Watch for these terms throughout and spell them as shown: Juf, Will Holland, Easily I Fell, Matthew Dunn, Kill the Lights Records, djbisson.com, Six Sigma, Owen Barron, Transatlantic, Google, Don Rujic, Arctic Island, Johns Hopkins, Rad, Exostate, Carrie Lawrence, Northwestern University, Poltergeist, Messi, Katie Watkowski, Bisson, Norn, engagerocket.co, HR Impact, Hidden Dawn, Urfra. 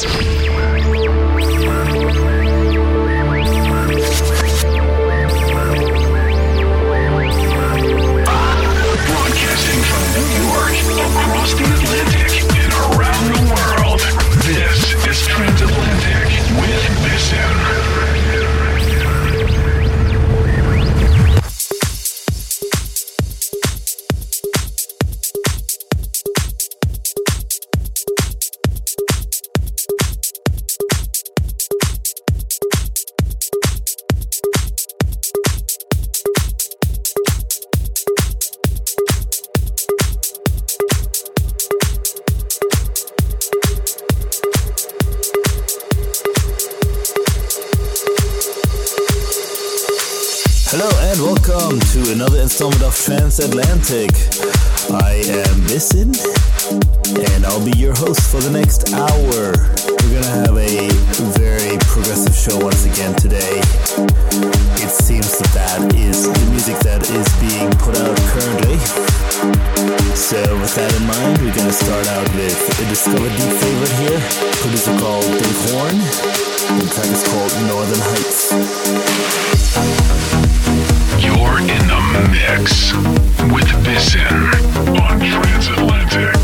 Broadcasting from New York, across the Atlantic, and around the world, this is Transatlantic with Bison. Another installment of Transatlantic. I am Bissin, and I'll be your host for the next hour. We're gonna have a very progressive show once again today. It seems that is the music that is being put out currently. So with that in mind, we're gonna start out with a discovered deep favorite here, producer called Big Horn. The track is called Northern Heights. You're in the mix with Bison on Transatlantic.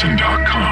djbisson.com.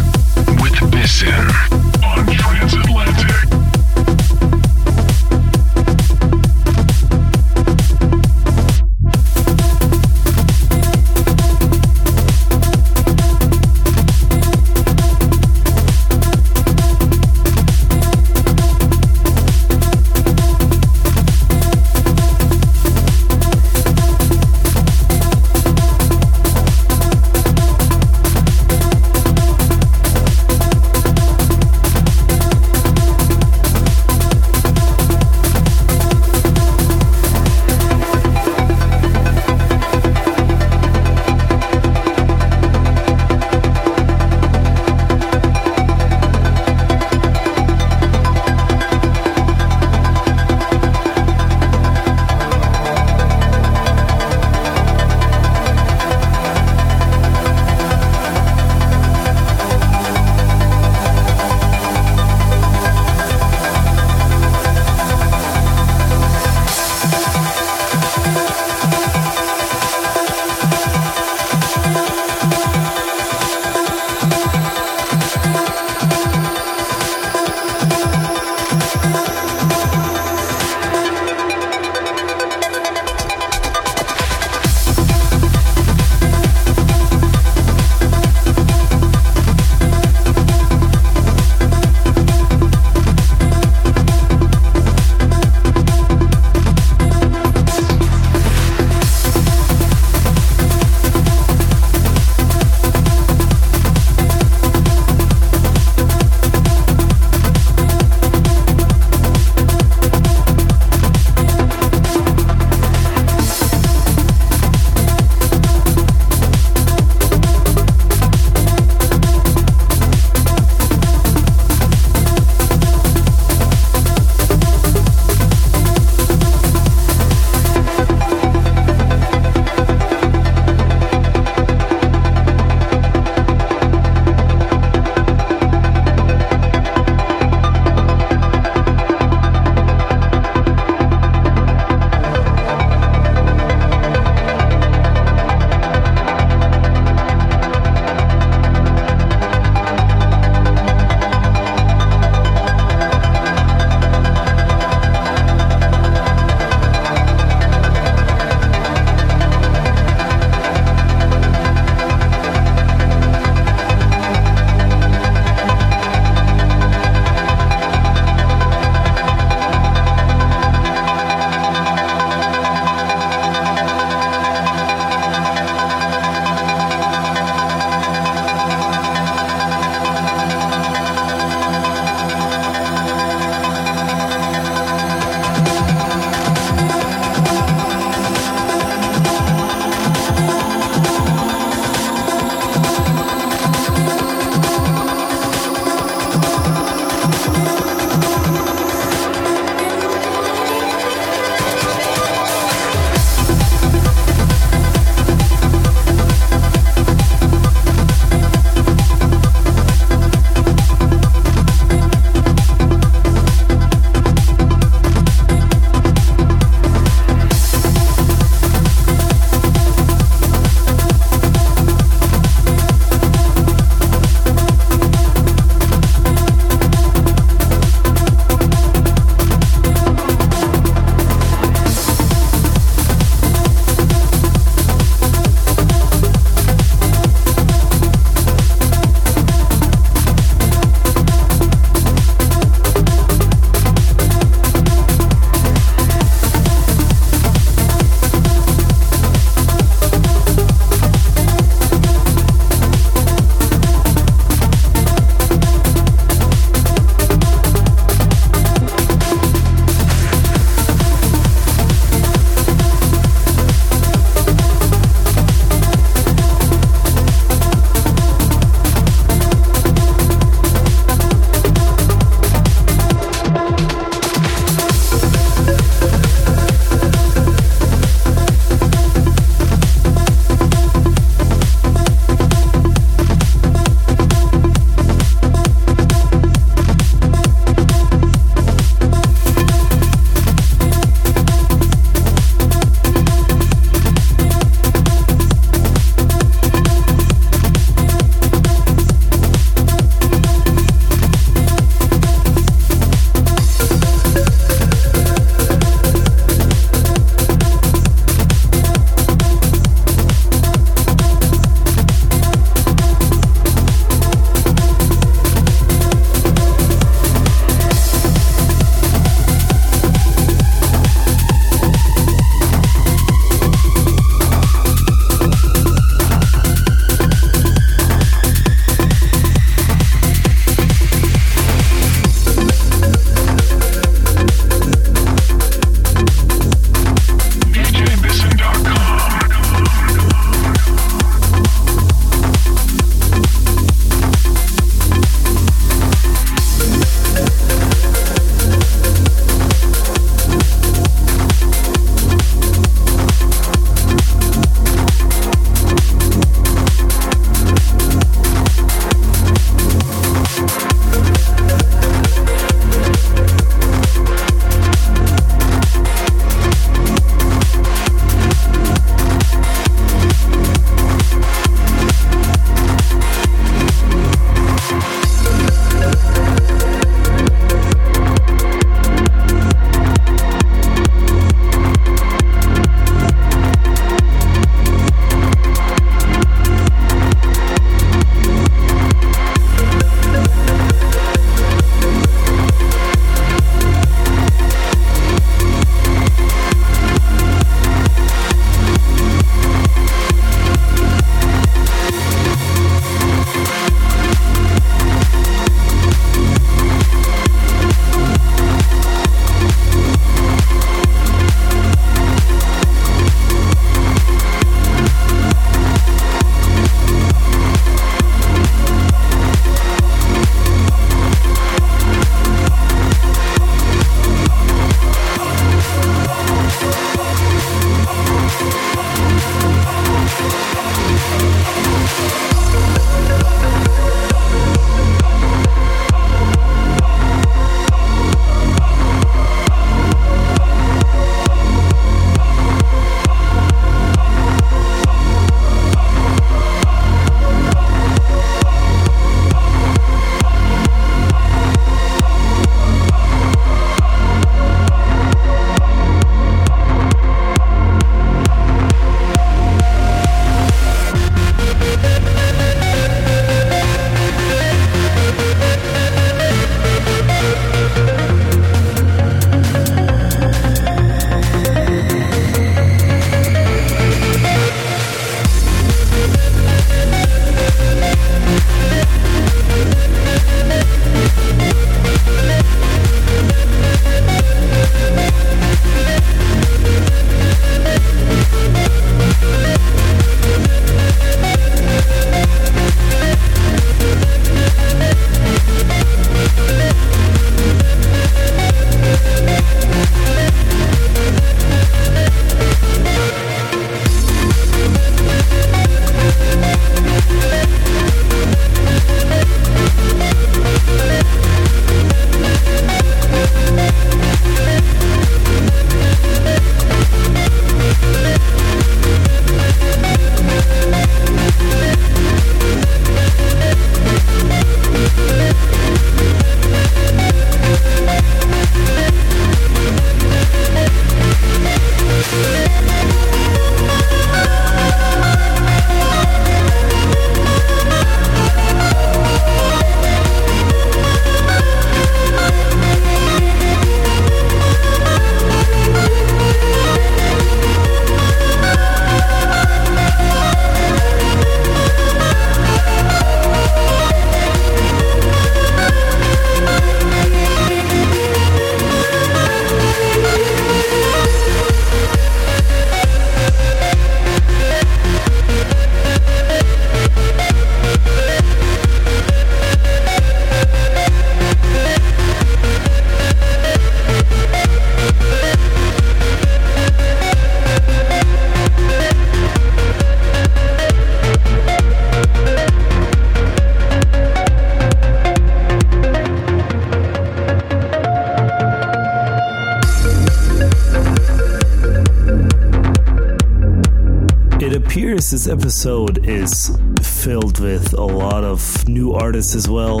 course, this episode is filled with a lot of new artists as well,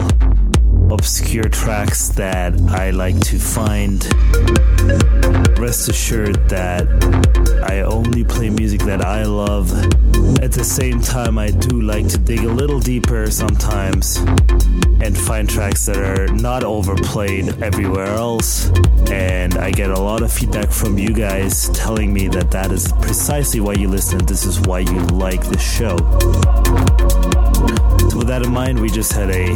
obscure tracks that I like to find. Rest assured that I only play music that I love. At the same time, I do like to dig a little deeper sometimes and find tracks that are not overplayed everywhere else. And I get a lot of feedback from you guys telling me that that is precisely why you listen. This is why you like the show. So with that in mind, we just had a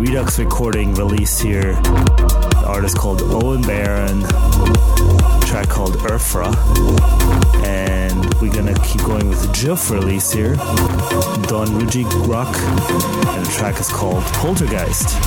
Redux recording release here. An artist called Owen Barron, a track called Urfra, and we're gonna keep going with the Juf release here. Don Rujic Rock, and the track is called Poltergeist.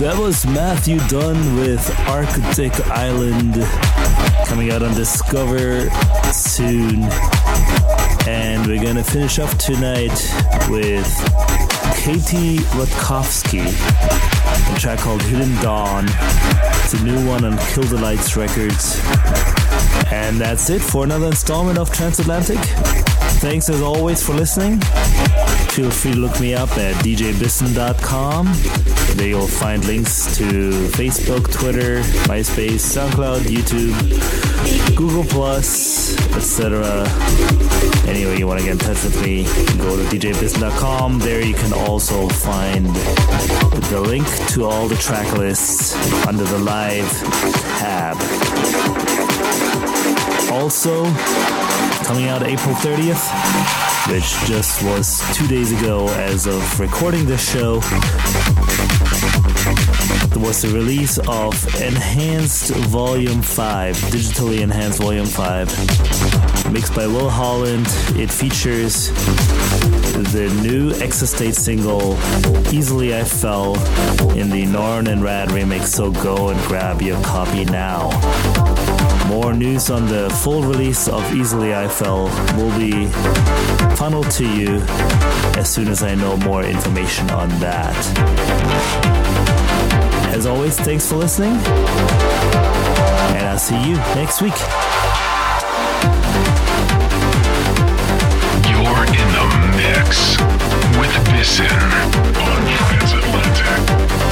That was Matthew Dunn with Arctic Island, coming out on Discover soon. And we're going to finish off tonight with Katie Watkowski, a track called Hidden Dawn. It's a new one on Kill the Lights Records. And that's it for another installment of Transatlantic. Thanks as always for listening. Feel free to look me up at djbisson.com. There you'll find links to Facebook, Twitter, MySpace, SoundCloud, YouTube, Google Plus, etc. Anyway, you want to get in touch with me, go to djbisson.com. There you can also find the link to all the track lists under the live tab. Also, coming out April 30th, which just was 2 days ago as of recording this show, there was the release of Enhanced Volume 5, digitally enhanced Volume 5, mixed by Will Holland. It features the new Exostate single, Easily I Fell, in the Norn and Rad remix, so go and grab your copy now. More news on the full release of Easily I Fell will be funneled to you as soon as I know more information on that. As always, thanks for listening, and I'll see you next week. You're in the mix with Bisson on Transatlantic.